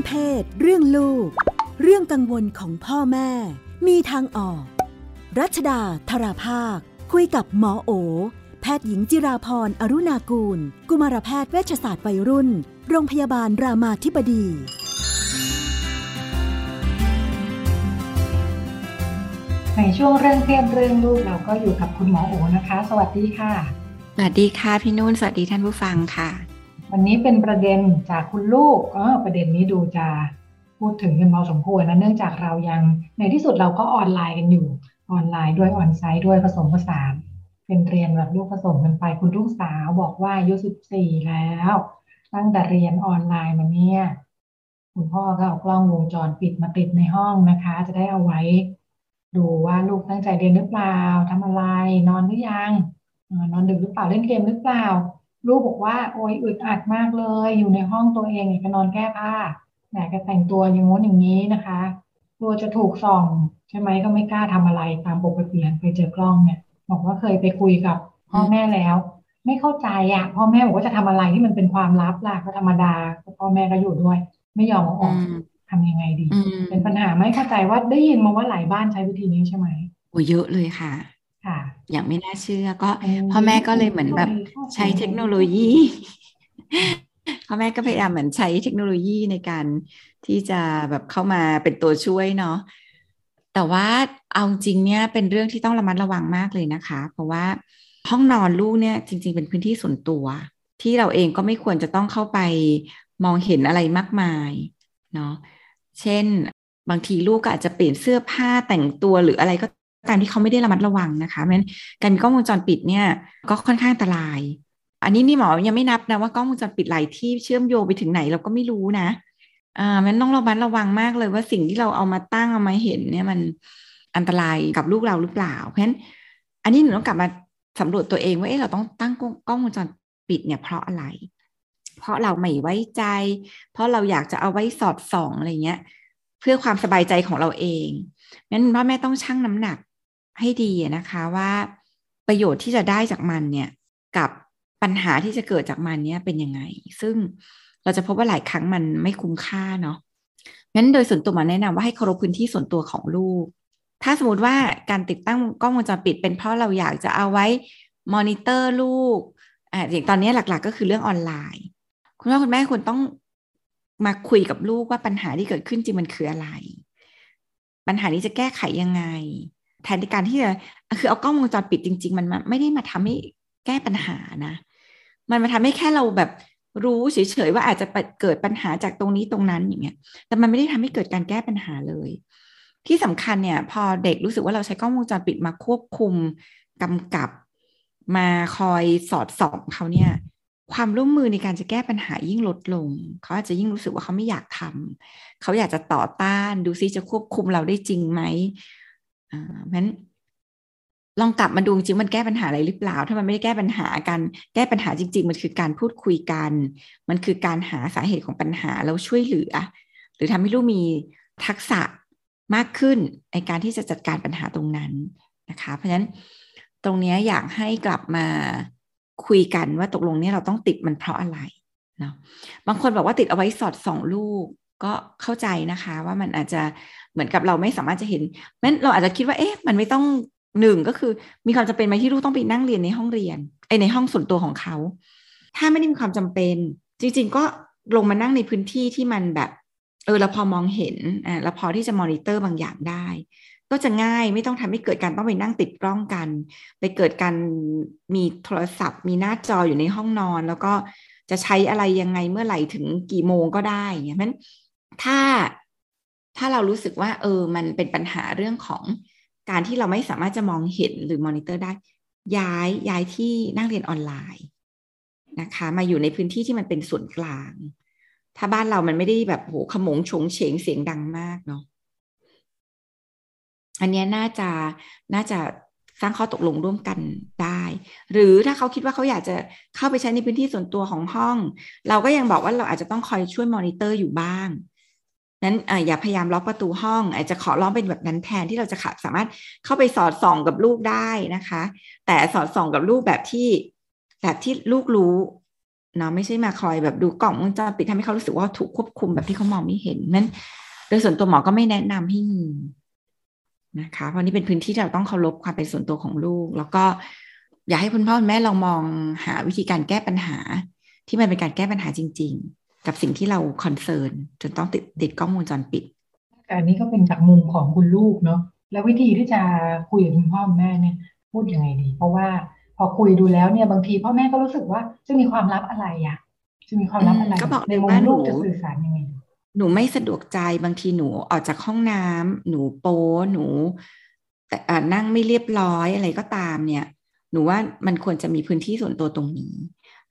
รื่องเพศเรื่องลูกเรื่องกังวลของพ่อแม่มีทางออกรัชดาธราภาคคุยกับหมอโอแพทย์หญิงจิราพรอรุณากูลกุมารแพทย์เวชศาสตร์วัยรุ่นโรงพยาบาลรามาธิบดีในช่วงเรื่องเพศเรื่องลูกเราก็อยู่กับคุณหมอโอนะคะสวัสดีค่ะสวัสดีค่ะพี่นุ่นสวัสดีท่านผู้ฟังค่ะวันนี้เป็นประเด็นจากคุณลูกประเด็นนี้ดูจะพูดถึงกันพอสมควรนะเนื่องจากเรายังในที่สุดเราก็ออนไลน์กันอยู่ออนไลน์ด้วยออนไซต์ด้วยผสมผสานเป็นเรียนแบบลูกผสมกันไปคุณลูกสาวบอกว่าอายุ14แล้วตั้งแต่เรียนออนไลน์มาเนี่ยคุณพ่อก็เอากล้องวงจรปิดมาติดในห้องนะคะจะได้เอาไว้ดูว่าลูกตั้งใจเรียนหรือเปล่าทำอะไรนอนหรือยังนอนดึกหรือเปล่าเล่นเกมหรือเปล่าลูกบอกว่าโอ๊ยอึดอัดมากเลยอยู่ในห้องตัวเองอยากจะนอนแก้ผ้าอยากจะแต่งตัวอย่างโน้นอย่างนี้นะคะกลัวจะถูกส่องใช่ไหมก็ไม่กล้าทำอะไรตามปกติไปเจอกล้องเนี่ยบอกว่าเคยไปคุยกับพ่อแม่แล้วไม่เข้าใจอ่ะพ่อแม่บอกว่าจะทำอะไรที่มันเป็นความลับล่ะก็ธรรมดาพ่อแม่ก็อยู่ด้วยไม่ยอมออกทำยังไงดีเป็นปัญหาไม่เข้าใจว่าได้ยินมาว่าหลายบ้านใช้วิธีนี้ใช่ไหมโอ้เยอะเลยค่ะค่ะอย่างไม่น่าเชื่อก็พ่อแม่ก็เลยเหมือนแบบใช้เทคโนโลยีพ่อแม่ก็พยายามเหมือนใช้เทคโนโลยีในการที่จะแบบเข้ามาเป็นตัวช่วยเนาะแต่ว่าเอาจริงเนี่ยเป็นเรื่องที่ต้องระมัดระวังมากเลยนะคะเพราะว่าห้องนอนลูกเนี่ยจริงๆเป็นพื้นที่ส่วนตัวที่เราเองก็ไม่ควรจะต้องเข้าไปมองเห็นอะไรมากมายเนาะเช่นบางทีลูกก็อาจจะเปลี่ยนเสื้อผ้าแต่งตัวหรืออะไรก็ตามที่เขาไม่ได้ระมัดระวังนะคะเพราะฉะนั้นการมีกล้องวงจรปิดเนี่ยก็ค่อนข้างอันตรายอันนี้นี่หมอยังไม่นับนะว่ากล้องวงจรปิดหลายที่เชื่อมโยงไปถึงไหนเราก็ไม่รู้นะมันต้องระมัดระวังมากเลยว่าสิ่งที่เราเอามาตั้งเอามาเห็นเนี่ยมันอันตรายกับลูกเราหรือเปล่าเพราะฉะนั้นอันนี้หนูต้องกลับมาสำรวจตัวเองว่าเราต้องตั้งกล้องวงจรปิดเนี่ยเพราะอะไรเพราะเราไม่ไว้ใจเพราะเราอยากจะเอาไว้สอดส่องอะไรเงี้ยเพื่อความสบายใจของเราเองงั้นพ่อแม่ต้องชั่งน้ำหนักให้ดีนะคะว่าประโยชน์ที่จะได้จากมันเนี่ยกับปัญหาที่จะเกิดจากมันเนี่ยเป็นยังไงซึ่งเราจะพบว่าหลายครั้งมันไม่คุ้มค่าเนาะงั้นโดยส่วนตัวมาแนะนำว่าให้เคารพพื้นที่ส่วนตัวของลูกถ้าสมมติว่าการติดตั้งกล้องวงจรปิดเป็นเพราะเราอยากจะเอาไว้มอนิเตอร์ลูกอย่างตอนนี้หลักๆก็คือเรื่องออนไลน์คุณพ่อคุณแม่ควรต้องมาคุยกับลูกว่าปัญหาที่เกิดขึ้นจริงมันคืออะไรปัญหานี้จะแก้ไขยังไงแทนที่การที่จะคือเอากล้องวงจรปิดจริงๆมันไม่ได้มาทำให้แก้ปัญหานะมันมาทำให้แค่เราแบบรู้เฉยๆว่าอาจจะเกิดปัญหาจากตรงนี้ตรงนั้นอย่างเงี้ยแต่มันไม่ได้ทำให้เกิดการแก้ปัญหาเลยที่สำคัญเนี่ยพอเด็กรู้สึกว่าเราใช้กล้องวงจรปิดมาควบคุมกำกับมาคอยสอดส่องเขาเนี่ยความร่วมมือในการจะแก้ปัญหายิ่งลดลงเขาอาจจะยิ่งรู้สึกว่าเขาไม่อยากทำเขาอยากจะต่อต้านดูซิจะควบคุมเราได้จริงไหมงั้นลองกลับมาดูจริงมันแก้ปัญหาอะไรหรือเปล่าถ้ามันไม่ได้แก้ปัญหากันแก้ปัญหาจริงๆมันคือการพูดคุยกันมันคือการหาสาเหตุของปัญหาแล้วช่วยเหลือหรือทำให้ลูกมีทักษะมากขึ้นในการที่จะจัดการปัญหาตรงนั้นนะคะเพราะฉะนั้นตรงนี้อยากให้กลับมาคุยกันว่าตกลงเนี่ยเราต้องติดมันเพราะอะไรเนาะบางคนบอกว่าติดเอาไว้สอดส่องลูกก็เข้าใจนะคะว่ามันอาจจะเหมือนกับเราไม่สามารถจะเห็นงั้นเราอาจจะคิดว่ามันไม่ต้องหนึ่งก็คือมีความจำเป็นไหมที่ลูกต้องไปนั่งเรียนในห้องเรียนในห้องส่วนตัวของเขาถ้าไม่ได้มีความจำเป็นจริงๆก็ลงมานั่งในพื้นที่ที่มันแบบเราพอมองเห็นเราพอที่จะมอนิเตอร์บางอย่างได้ก็จะง่ายไม่ต้องทำให้เกิดการต้องไปนั่งติดกล้องกันไปเกิดการมีโทรศัพท์มีหน้าจออยู่ในห้องนอนแล้วก็จะใช้อะไรยังไงเมื่อไหร่ถึงกี่โมงก็ได้เงี้ยมันถ้าเรารู้สึกว่ามันเป็นปัญหาเรื่องของการที่เราไม่สามารถจะมองเห็นหรือมอนิเตอร์ได้ย้ายที่นั่งเรียนออนไลน์นะคะมาอยู่ในพื้นที่ที่มันเป็นส่วนกลางถ้าบ้านเรามันไม่ได้แบบโหขโมงชงเฉงเสียงดังมากเนาะอันนี้น่าจะสร้างข้อตกลงร่วมกันได้หรือถ้าเขาคิดว่าเขาอยากจะเข้าไปใช้ในพื้นที่ส่วนตัวของห้องเราก็ยังบอกว่าเราอาจจะต้องคอยช่วยมอนิเตอร์อยู่บ้างนั้นอย่าพยายามล็อกประตูห้องอาจจะขอร้องเป็นแบบนั้นแทนที่เราจะสามารถเข้าไปสอดส่องกับลูกได้นะคะแต่สอดส่องกับลูกแบบที่ลูกรู้ เนาะไม่ใช่มาคอยแบบดูกล่องวงจรปิดทำให้เขารู้สึกว่าถูกควบคุมแบบที่เขามองไม่เห็นนั้นโดยส่วนตัวหมอก็ไม่แนะนำให้ยิงนะคะเพราะนี่เป็นพื้นที่ที่เราต้องเคารพความเป็นส่วนตัวของลูกแล้วก็อยากให้คุณพ่อคุณแม่ลองมองหาวิธีการแก้ปัญหาที่มันเป็นการแก้ปัญหาจริงๆกับสิ่งที่เราคอนเซิร์นจนต้องติดกล้องวงจรปิดอันนี้ก็เป็นจากมุมของคุณลูกเนาะแล้ววิธีที่จะคุยกับคุณพ่อแม่เนี่ยพูดยังไงดีเพราะว่าพอคุยดูแล้วเนี่ยบางทีพ่อแม่ก็รู้สึกว่าจะมีความลับอะไรอ่ะจะมีความลับอะไรก็บอกในมุมลูกจะสื่อสารยังไงหนูไม่สะดวกใจบางทีหนูออกจากห้องน้ำหนูโป๊หนูแต่นั่งไม่เรียบร้อยอะไรก็ตามเนี่ยหนูว่ามันควรจะมีพื้นที่ส่วนตัวตรงนี้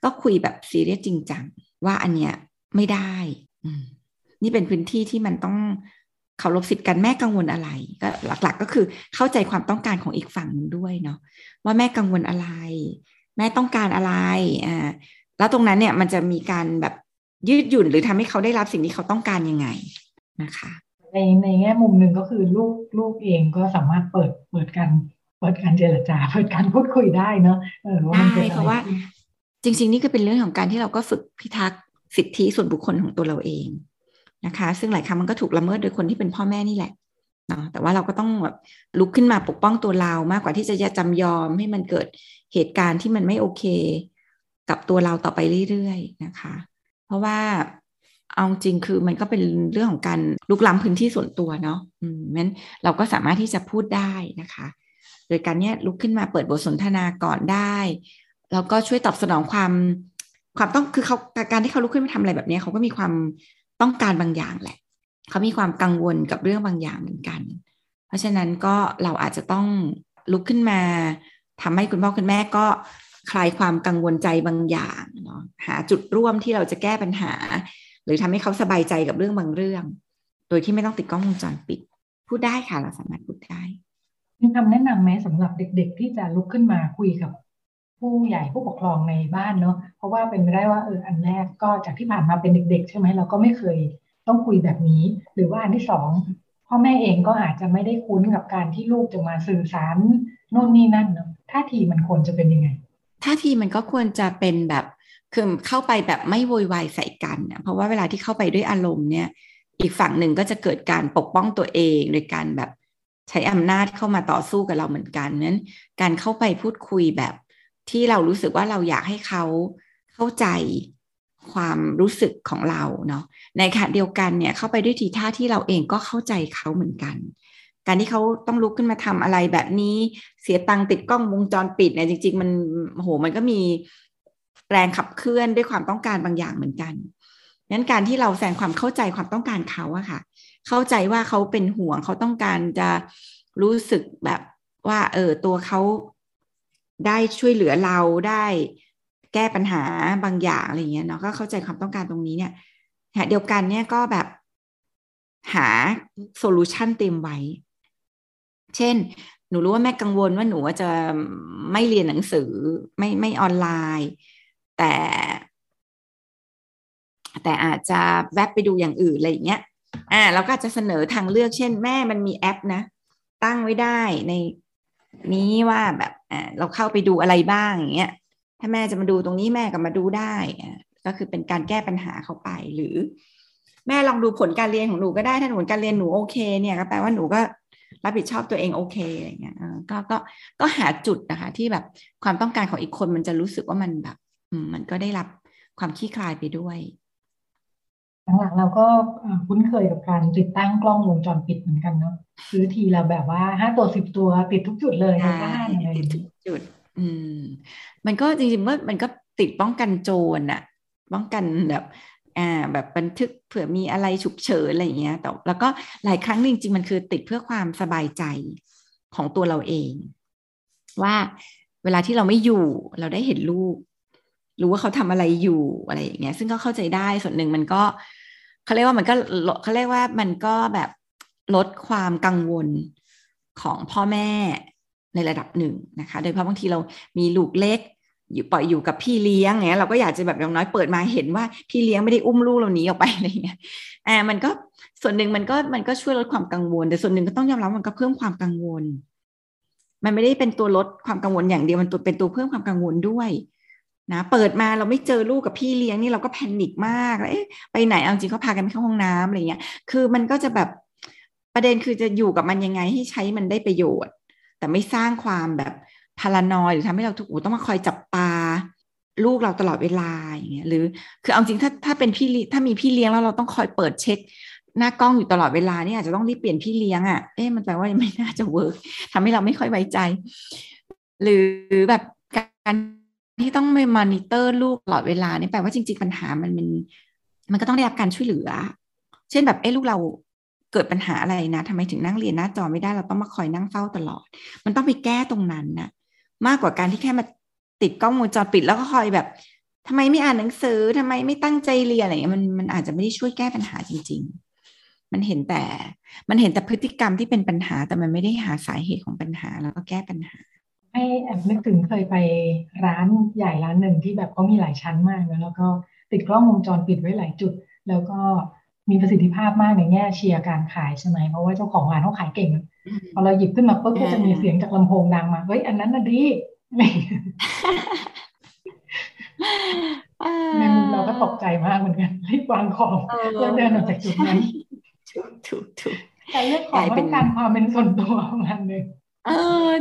ก็คุยแบบซีเรียสจริงจังว่าอันเนี้ยไม่ได้นี่เป็นพื้นที่ที่มันต้องเคารพสิทธิ์กันแม่กังวลอะไรก็หลักๆก็คือเข้าใจความต้องการของอีกฝั่งนึงด้วยเนาะว่าแม่กังวลอะไรแม่ต้องการอะไรแล้วตรงนั้นเนี่ยมันจะมีการแบบยืดหยุ่นหรือทำให้เขาได้รับสิ่งที่เขาต้องการยังไงนะคะในแง่มุมหนึ่งก็คือลูกเองก็สามารถเปิดการเจรจาเปิดการพูดคุยได้เนาะได้เพราะว่าจริงๆนี่ก็เป็นเรื่องของการที่เราก็ฝึกพิทักษ์สิทธิส่วนบุคคลของตัวเราเองนะคะซึ่งหลายครั้งมันก็ถูกละเมิดโดยคนที่เป็นพ่อแม่นี่แหละเนาะแต่ว่าเราก็ต้องแบบลุกขึ้นมาปกป้องตัวเรามากกว่าที่จะจำยอมให้มันเกิดเหตุการณ์ที่มันไม่โอเคกับตัวเราต่อไปเรื่อยๆนะคะเพราะว่าเอาจริงคือมันก็เป็นเรื่องของการลุกล้ำพื้นที่ส่วนตัวเนาะงั้นเราก็สามารถที่จะพูดได้นะคะโดยการเนี้ยลุกขึ้นมาเปิดบทสนทนาก่อนได้แล้วก็ช่วยตอบสนองความต้องคือเขาการที่เขาลุกขึ้นมาทำอะไรแบบนี้เขาก็มีความต้องการบางอย่างแหละเขามีความกังวลกับเรื่องบางอย่างเหมือนกันเพราะฉะนั้นก็เราอาจจะต้องลุกขึ้นมาทำให้คุณพ่อคุณแม่ก็คลายความกังวลใจบางอย่างเนาะหาจุดร่วมที่เราจะแก้ปัญหาหรือทำให้เขาสบายใจกับเรื่องบางเรื่องโดยที่ไม่ต้องติดกล้องวงจรปิดพูดได้ค่ะเราสามารถพูดได้มีคำแนะนำไหมสำหรับเด็กๆที่จะลุกขึ้นมาคุยกับผู้ใหญ่ผู้ปกครองในบ้านเนาะเพราะว่าเป็นไม่ได้ว่าอันแรกก็จากที่ผ่านมาเป็นเด็กๆใช่ไหมเราก็ไม่เคยต้องคุยแบบนี้หรือว่าอันที่สองพ่อแม่เองก็อาจจะไม่ได้คุ้นกับการที่ลูกจะมาสื่อสารโน่นนี่นั่นเนาะท่าทีมันควรจะเป็นยังไงท่าทีมันก็ควรจะเป็นแบบคือเข้าไปแบบไม่โวยวายใส่กันนะเพราะว่าเวลาที่เข้าไปด้วยอารมณ์เนี่ยอีกฝั่งหนึ่งก็จะเกิดการปกป้องตัวเองโดยการแบบใช้อำนาจเข้ามาต่อสู้กับเราเหมือนกันนั้นการเข้าไปพูดคุยแบบที่เรารู้สึกว่าเราอยากให้เขาเข้าใจความรู้สึกของเราเนาะในขณะเดียวกันเนี่ยเข้าไปด้วยทีท่าที่เราเองก็เข้าใจเขาเหมือนกันการที่เขาต้องลุกขึ้นมาทำอะไรแบบนี้เสียตังค์ติดกล้องวงจรปิดเนี่ยจริงๆมันโหมันก็มีแรงขับเคลื่อนด้วยความต้องการบางอย่างเหมือนกันงั้นการที่เราแสดงความเข้าใจความต้องการเขาอะค่ะเข้าใจว่าเขาเป็นห่วงเขาต้องการจะรู้สึกแบบว่าตัวเขาได้ช่วยเหลือเราได้แก้ปัญหาบางอย่างอะไรเงี้ยเนาะก็เข้าใจความต้องการตรงนี้เนี่ยเดียวกันเนี่ยก็แบบหาโซลูชันเตรียมไว้เช่นหนูรู้ว่าแม่กังวลว่าหนูจะไม่เรียนหนังสือไม่ออนไลน์แต่อาจจะแวบไปดูอย่างอื่นอะไรอย่างเงี้ยเราก็อาจจะเสนอทางเลือกเช่นแม่มันมีแอปนะตั้งไว้ได้ในนี้ว่าแบบเราเข้าไปดูอะไรบ้างอย่างเงี้ยถ้าแม่จะมาดูตรงนี้แม่ก็มาดูได้ก็คือเป็นการแก้ปัญหาเข้าไปหรือแม่ลองดูผลการเรียนของหนูก็ได้ถ้าผลการเรียนหนูโอเคเนี่ยก็แปลว่าหนูก็รับผิดชอบตัวเองโอเคอะไรเงี้ยก็หาจุดนะคะที่แบบความต้องการของอีกคนมันจะรู้สึกว่ามันแบบมันก็ได้รับความขี้คลายไปด้วยหลังๆเราก็คุ้นเคยกับการติดตั้งกล้องวงจรปิดเหมือนกันเนาะซื้อทีละแบบว่า5 ตัว 10 ตัวติดทุกจุดเลยในบ้านเลยติดทุกจุดมันก็จริงๆมันก็ติดป้องกันโจรอะป้องกันแบบแบบบันทึกเผื่อมีอะไรฉุกเฉินอะไรอย่างเงี้ยแต่แล้วก็หลายครั้งจริงๆมันคือติดเพื่อความสบายใจของตัวเราเองว่าเวลาที่เราไม่อยู่เราได้เห็นลูกรู้ว่าเขาทำอะไรอยู่อะไรอย่างเงี้ยซึ่งก็เข้าใจได้ส่วนหนึ่งมันก็เขาเรียกว่ามันก็แบบลดความกังวลของพ่อแม่ในระดับหนึ่งนะคะโดยเฉพาะบางทีเรามีลูกเล็กอยู่ปล่อยอยู่กับพี่เลี้ยงเนี่ยเราก็อยากจะแบบอย่างน้อยเปิดมาเห็นว่าพี่เลี้ยงไม่ได้อุ้มลูกเราหนีออกไปอะไรเงี้ยมันก็ส่วนหนึ่งมันก็ช่วยลดความกังวลแต่ส่วนหนึ่งก็ต้องยอมรับมันก็เพิ่มความกังวลมันไม่ได้เป็นตัวลดความกังวลอย่างเดียวมันเป็นตัวเพิ่มความกังวลด้วย นะเปิดมาเราไม่เจอลูกกับพี่เลี้ยงนี่เราก็แพนิคมากเอ๊ะไปไหนเอาจริงเขาพากันไปเข้าห้องน้ำอะไรเงี้ยคือมันก็จะแบบประเด็นคือจะอยู่กับมันยังไงให้ใช้มันได้ประโยชน์แต่ไม่สร้างความแบบพารานอยหรือทำให้เราทุกข์ต้องมาคอยจับตาลูกเราตลอดเวลาอย่างเงี้ยหรือคือเอาจริงถ้าเป็นพี่ถ้ามีพี่เลี้ยงแล้วเราต้องคอยเปิดเช็คหน้ากล้องอยู่ตลอดเวลาเนี่ยอาจจะต้องรีบเปลี่ยนพี่เลี้ยงอ่ะเอ๊ะมันแปลว่าไม่น่าจะเวิร์กทำให้เราไม่ค่อยไว้ใจหรือแบบการที่ต้องไปมอนิเตอร์ลูกตลอดเวลาเนี่ยแปลว่าจริงๆปัญหามันก็ต้องได้รับการช่วยเหลือเช่นแบบเอ๊ะลูกเราเกิดปัญหาอะไรนะทำไมถึงนั่งเรียนหน้าจอไม่ได้เราต้องมาคอยนั่งเฝ้าตลอดมันต้องไปแก้ตรงนั้นนะมากกว่าการที่แค่มาติดกล้องวงจรปิดแล้วก็คอยแบบทำไมไม่อ่านหนังสือทำไมไม่ตั้งใจเรียนอะไรอย่างเงี้ยมันอาจจะไม่ได้ช่วยแก้ปัญหาจริงๆมันเห็นแต่พฤติกรรมที่เป็นปัญหาแต่มันไม่ได้หาสาเหตุของปัญหาแล้วก็แก้ปัญหาให้แอบนึกถึงเคยไปร้านใหญ่ร้านหนึ่งที่แบบเขามีหลายชั้นมากนะแล้วก็ติดกล้องวงจรปิดไว้หลายจุดแล้วก็มีประสิทธิภาพมากในแง่เชียร์การขายใช่ไหมเพราะว่าเจ้าของร้านเขาขายเก่งพอเราหยิบขึ้นมาปุ๊บก็จะมีเสียงจากลำโพงดังมาเฮ้ยอันนั้นน่ะดีในมุมเราก็ตกใจมากเหมือนกันรีบวางของแล้วเดินออกจากจุดนั้นถูกแต่เรื่องของต้องการความเป็นส่วนตัวประมาณนึง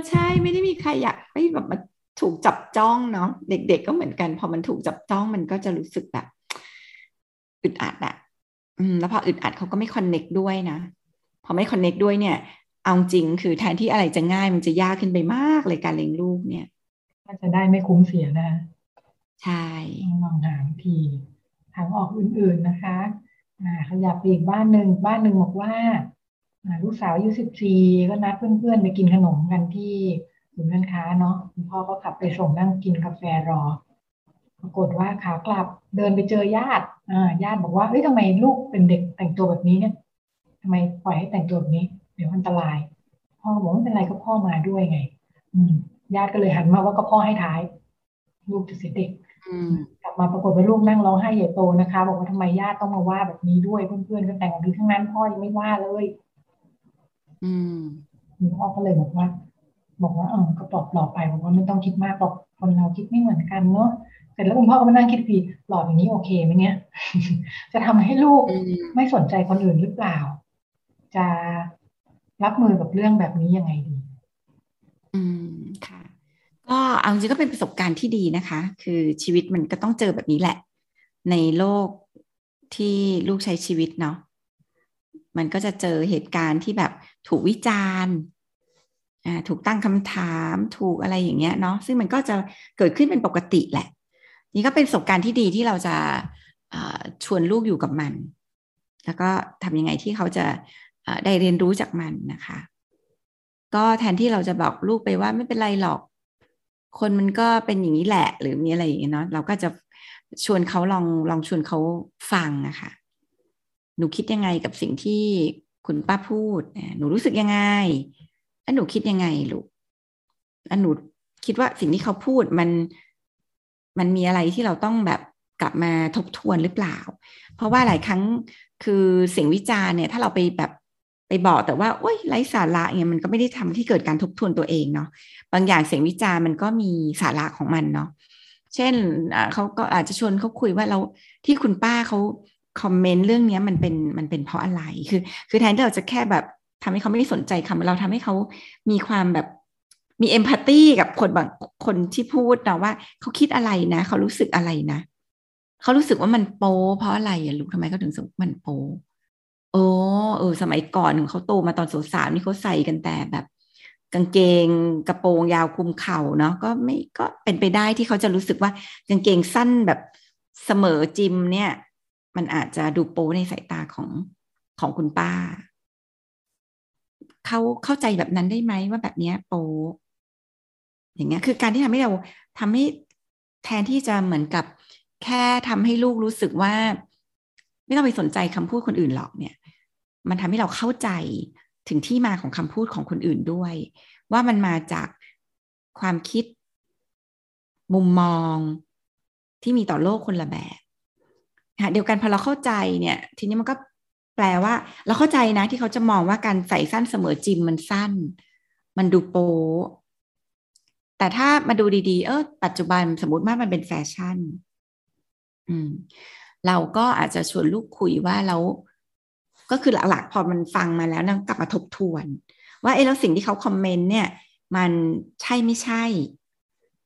ใช่ไม่ได้มีใครอยากให้แบบมาถูกจับจ้องเนาะเด็กๆก็เหมือนกันพอมันถูกจับจ้องมันก็จะรู้สึกแบบอึดอัดอะแล้วพออึดอัดเขาก็ไม่คอนเน็กด้วยนะพอไม่คอนเน็กด้วยเนี่ยเอาจริงคือแทนที่อะไรจะง่ายมันจะยากขึ้นไปมากเลยการเลี้ยงลูกเนี่ยน่าจะได้ไม่คุ้มเสียนะใช่ลองหาทีทางออกอื่นๆนะคะขยับไปอีกบ้านหนึ่งบอกว่าลูกสาวอายุ14ก็นัดเพื่อนๆไปกินขนมกันที่ศูนย์การค้าเนาะคุณพ่อก็ขับไปส่งนั่งกินกาแฟรอปรากฏว่าขากลับเดินไปเจอญาติญาติบอกว่าเฮ้ยทำไมลูกเป็นเด็กแต่งตัวแบบนี้เนี่ยทำไมปล่อยให้แต่งตัวแบบนี้เดี๋ยวอันตรายพ่อบอกว่าไม่เป็นไรก็พ่อมาด้วยไงญาติก็เลยหันมาว่าก็พ่อให้ท้ายลูกจะเสียเด็กกลับมาปรากฏว่าลูกนั่งร้องไห้ใหญ่โตนะคะบอกว่าทำไมญาติต้องมาว่าแบบนี้ด้วยเพื่อนๆก็แต่งแบบนี้ทั้งนั้นพ่อยังไม่ว่าเลยคุณพ่อก็เลยบอกว่าก็ปลอบไปบอกว่าไม่ต้องคิดมากหรอกคนเราคิดไม่เหมือนกันเนาะเสร็จแล้วคุณพ่อก็มานั่งคิดดีหลอกอย่างนี้โอเคไหมเนี่ย จะทำให้ลูกไม่สนใจคนอื่นหรือเปล่าจะรับมือกับเรื่องแบบนี้ยังไงดีค่ะก็เอาจริงก็เป็นประสบการณ์ที่ดีนะคะคือชีวิตมันก็ต้องเจอแบบนี้แหละในโลกที่ลูกใช้ชีวิตเนาะมันก็จะเจอเหตุการณ์ที่แบบถูกวิจารณ์ถูกตั้งคำถามถูกอะไรอย่างเงี้ยเนาะซึ่งมันก็จะเกิดขึ้นเป็นปกติแหละนี่ก็เป็นประสบการณ์ที่ดีที่เราจะชวนลูกอยู่กับมันแล้วก็ทำยังไงที่เขาจะได้เรียนรู้จากมันนะคะก็แทนที่เราจะบอกลูกไปว่าไม่เป็นไรหรอกคนมันก็เป็นอย่างนี้แหละหรือมีอะไรอย่างเงี้ยเนาะเราก็จะชวนเขาลองชวนเขาฟังนะคะหนูคิดยังไงกับสิ่งที่คุณป้าพูดหนูรู้สึกยังไงแล้วหนูคิดยังไงลูกแล้วหนูคิดว่าสิ่งที่เขาพูดมันมีอะไรที่เราต้องแบบกลับมาทบทวนหรือเปล่าเพราะว่าหลายครั้งคือเสียงวิจารณ์เนี่ยถ้าเราไปแบบไปบอกแต่ว่าโอ๊ยไร้สาระเงี้ยมันก็ไม่ได้ทำที่เกิดการทบทวนตัวเองเนาะบางอย่างเสียงวิจารณ์มันก็มีสาระของมันเนาะเช่นเขาก็อาจจะชวนเขาคุยว่าเราที่คุณป้าเขาคอมเมนต์เรื่องนี้มันเป็นเพราะอะไรคือแทนที่เราจะแค่แบบทำให้เขาไม่สนใจคำเราทำให้เขามีความแบบมีเอมพัตตี้กับคนบางคนที่พูดนะว่าเขาคิดอะไรนะเขารู้สึกอะไรนะเขารู้สึกว่ามันโปเพราะอะไรลูกทำไมเขาถึงรู้สึกมันโปสมัยก่อนของเขาโตมาตอนสาวๆนี่เขาใส่กันแต่แบบกางเกงกระโปรงยาวคลุมเข่าเนาะก็เป็นไปได้ที่เขาจะรู้สึกว่ากางเกงสั้นแบบเสมอจิมเนี่ยมันอาจจะดูโปในสายตาของคุณป้าเขาเข้าใจแบบนั้นได้ไหมว่าแบบนี้โปอย่างเงี้ยคือการที่ทำให้แทนที่จะเหมือนกับแค่ทำให้ลูกรู้สึกว่าไม่ต้องไปสนใจคำพูดคนอื่นหรอกเนี่ยมันทำให้เราเข้าใจถึงที่มาของคำพูดของคนอื่นด้วยว่ามันมาจากความคิดมุมมองที่มีต่อโลกคนละแบบเดียวกันพอเราเข้าใจเนี่ยทีนี้มันก็แปลว่าเราเข้าใจนะที่เขาจะมองว่าการใส่สั้นเสมอจิมมันสั้นมันดูโป๊ แต่ถ้ามาดูดีๆปัจจุบันสมมติว่ามันเป็นแฟชั่นเราก็อาจจะชวนลูกคุยว่าเราก็คือหลักๆพอมันฟังมาแล้วกลับมาทบทวนว่าแล้วสิ่งที่เขาคอมเมนต์เนี่ยมันใช่ไม่ใช่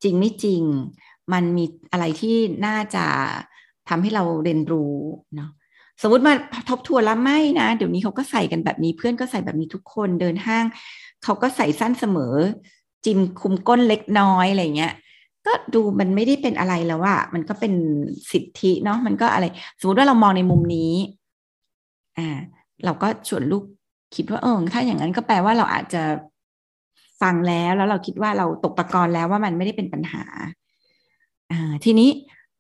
จริงไม่จริงมันมีอะไรที่น่าจะทำให้เราเรียนรู้เนาะสมมติมาทบทวนแล้วไม่นะเดี๋ยวนี้เขาก็ใส่กันแบบนี้เพื่อนก็ใส่แบบนี้ทุกคนเดินห้างเขาก็ใส่สั้นเสมอจิมคุมก้นเล็กน้อยอะไรเงี้ยก็ดูมันไม่ได้เป็นอะไรแล้วว่ามันก็เป็นสิทธิเนาะมันก็อะไรสมมติว่าเรามองในมุมนี้เราก็ชวนลูกคิดว่าถ้าอย่างนั้นก็แปลว่าเราอาจจะฟังแล้วเราคิดว่าเราตกตะกอนแล้วว่ามันไม่ได้เป็นปัญหาทีนี้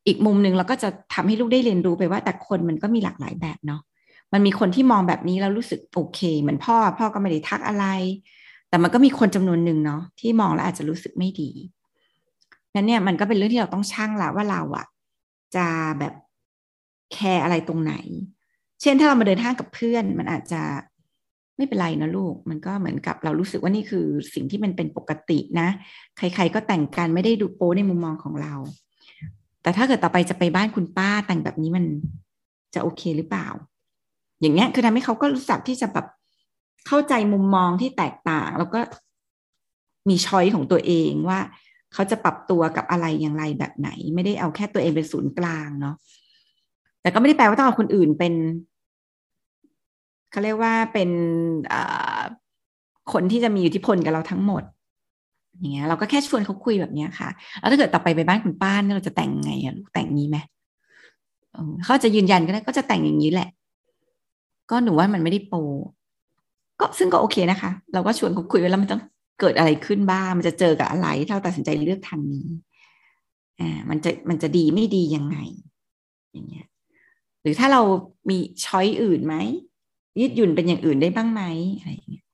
อีกมุมหนึ่งเราก็จะทำให้ลูกได้เรียนรู้ไปว่าแต่คนมันก็มีหลากหลายแบบเนาะมันมีคนที่มองแบบนี้แล้วรู้สึกโอเคเหมือนพ่อก็ไม่ได้ทักอะไรแต่มันก็มีคนจำนวนหนึ่งเนาะที่มองแล้วอาจจะรู้สึกไม่ดีนั้นเนี่ยมันก็เป็นเรื่องที่เราต้องชั่งละว่าเราอะจะแบบแคร์อะไรตรงไหนเช่นถ้าเรามาเดินห้างกับเพื่อนมันอาจจะไม่เป็นไรนะลูกมันก็เหมือนกับเรารู้สึกว่านี่คือสิ่งที่มันเป็นปกตินะใครๆก็แต่งกันไม่ได้ดูโป๊ในมุมมองของเราแต่ถ้าเกิดต่อไปจะไปบ้านคุณป้าแต่งแบบนี้มันจะโอเคหรือเปล่าอย่างเงี้ยคือทำให้เขาก็รู้จักที่จะแบบเข้าใจมุมมองที่แตกต่างแล้วก็มีช้อยของตัวเองว่าเขาจะปรับตัวกับอะไรอย่างไรแบบไหนไม่ได้เอาแค่ตัวเองเป็นศูนย์กลางเนาะแต่ก็ไม่ได้แปลว่าต้องเอาคนอื่นเป็นเขาเรียกว่าเป็นคนที่จะมีอยู่ที่พลกับเราทั้งหมดอย่างเงี้ยเราก็แค่ชวนเขาคุยแบบเนี้ยค่ะแล้วถ้าเกิดต่อไปบ้านคุณป้าเนี่ยเราจะแต่งไงลูกแต่งนี้ไหมเขาจะยืนยันก็ได้ก็จะแต่งอย่างนี้แหละก็หนูว่ามันไม่ได้โปก็ซึ่งก็โอเคนะคะเราก็ชวนเขาคุยไว้แล้วมันต้องเกิดอะไรขึ้นบ้างมันจะเจอกับอะไรถ้าเราตัดสินใจเลือกทางนี้มันจะดีไม่ดียังไงอย่างเงี้ยหรือถ้าเรามีช้อยอื่นไหมยืดหยุ่นเป็นอย่างอื่นได้บ้างไหมอะไรอย่างเงี้ย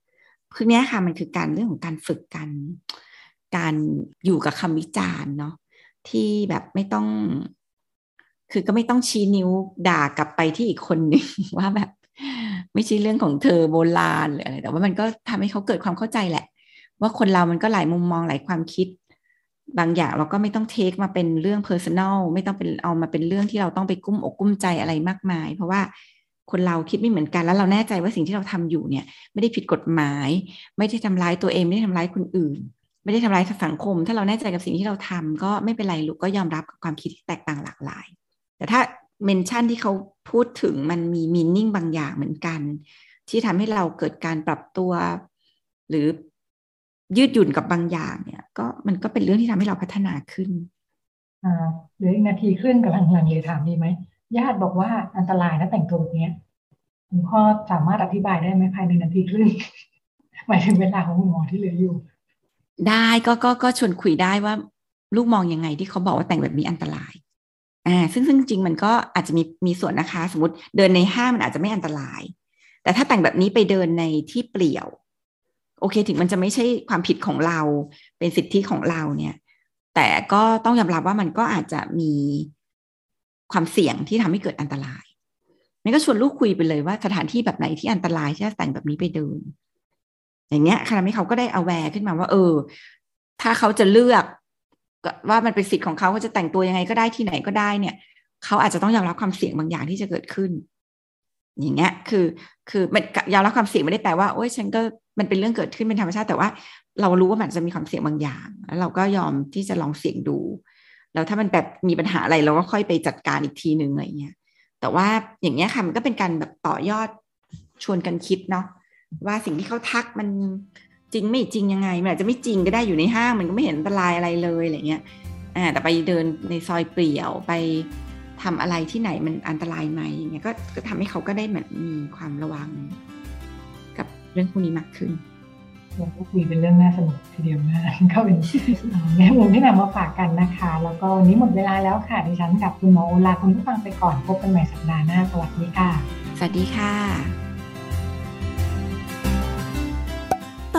คือเนี้ยค่ะมันคือการเรื่องของการฝึกการอยู่กับคำวิจารณ์เนาะที่แบบไม่ต้องคือก็ไม่ต้องชี้นิ้วด่ากลับไปที่อีกคนนึงว่าแบบไม่ใช่เรื่องของเธอโบราณหรืออะไรแต่ว่ามันก็ทำให้เขาเกิดความเข้าใจแหละว่าคนเรามันก็หลายมุมมองหลายความคิดบางอย่างเราก็ไม่ต้องเทคมาเป็นเรื่องเพอร์ซันอลไม่ต้องเป็นเอามาเป็นเรื่องที่เราต้องไปกุ้มอกกุ้มใจอะไรมากมายเพราะว่าคนเราคิดไม่เหมือนกันแล้วเราแน่ใจว่าสิ่งที่เราทำอยู่เนี่ยไม่ได้ผิดกฎหมายไม่ได้ทำร้ายตัวเองไม่ได้ทำร้ายคนอื่นไม่ได้ทำร้ายสังคมถ้าเราแน่ใจกับสิ่งที่เราทำก็ไม่เป็นไรลูกก็ยอมรับกับความคิดที่แตกต่างหลากหลายแต่ถ้าเมนชั่นที่เขาพูดถึงมันมีมีนิ่งบางอย่างเหมือนกันที่ทำให้เราเกิดการปรับตัวหรือยืดหยุ่นกับบางอย่างเนี่ยก็มันก็เป็นเรื่องที่ทำให้เราพัฒนาขึ้นเหลืออีกนาทีครึ่งกับหลังๆเลยถามดีไหมญาติบอกว่าอันตรายนะแต่งตัวแบบนี้คุณพ่อสามารถอธิบายได้ไหมภายในนาทีครึ่งหมายถึงเวลาของคุณหมอที่เหลืออยู่ได้ก็ชวนคุยได้ว่าลูกมองยังไงที่เขาบอกว่าแต่งแบบนี้อันตรายซึ่งจริงมันก็อาจจะมีส่วนนะคะสมมติเดินในห้างมันอาจจะไม่อันตรายแต่ถ้าแต่งแบบนี้ไปเดินในที่เปลี่ยวโอเคถึงมันจะไม่ใช่ความผิดของเราเป็นสิทธิของเราเนี่ยแต่ก็ต้องยอมรับว่ามันก็อาจจะมีความเสี่ยงที่ทำให้เกิดอันตรายนี่ก็ชวนลูกคุยไปเลยว่าสถานที่แบบไหนที่อันตรายที่จะแต่งแบบนี้ไปเดินอย่างเงี้ยค่ะทำให้เขาก็ได้ aware ขึ้นมาว่าถ้าเขาจะเลือกว่ามันเป็นสิทธิ์ของเขาจะแต่งตัวยังไงก็ได้ที่ไหนก็ได้เนี่ยเขาอาจจะต้องยอมรับความเสี่ยงบางอย่างที่จะเกิดขึ้นอย่างเงี้ยคือยอมรับความเสี่ยงไม่ได้แปลว่าโอ๊ยฉันก็มันเป็นเรื่องเกิดขึ้นเป็นธรรมชาติแต่ว่าเรารู้ว่ามันจะมีความเสี่ยงบางอย่างแล้วเราก็ยอมที่จะลองเสี่ยงดูแล้วถ้ามันแบบมีปัญหาอะไรเราก็ค่อยไปจัดการอีกทีนึงอะไรเงี้ยแต่ว่าอย่างเงี้ยค่ะมันก็เป็นการแบบต่อยอดชวนกันคิดเนาะว่าสิ่งที่เขาทักมันจริงไม่จริงยังไงมันอาจจะไม่จริงก็ได้อยู่ในห้างมันก็ไม่เห็นอันตรายอะไรเลยอะไรเงี้ยแต่ไปเดินในซอยเปลี่ยวไปทำอะไรที่ไหนมันอันตรายไหมอย่างเงี้ยก็ทำให้เขาก็ได้เหมือนมีความระวังกับเรื่องพวกนี้มากขึ้นเราก็คุยเป็นเรื่องน่าสนุกทีเดียวมากก็เป็นแง่มุมที่นำมาฝากกันนะคะแล้วก็วันนี้หมดเวลาแล้วค่ะดิฉันกับคุณหมอโอลาคุณผู้ฟังไปก่อนพบกันใหม่สัปดาห์หน้าสวัสดีค่ะสวัสดีค่ะต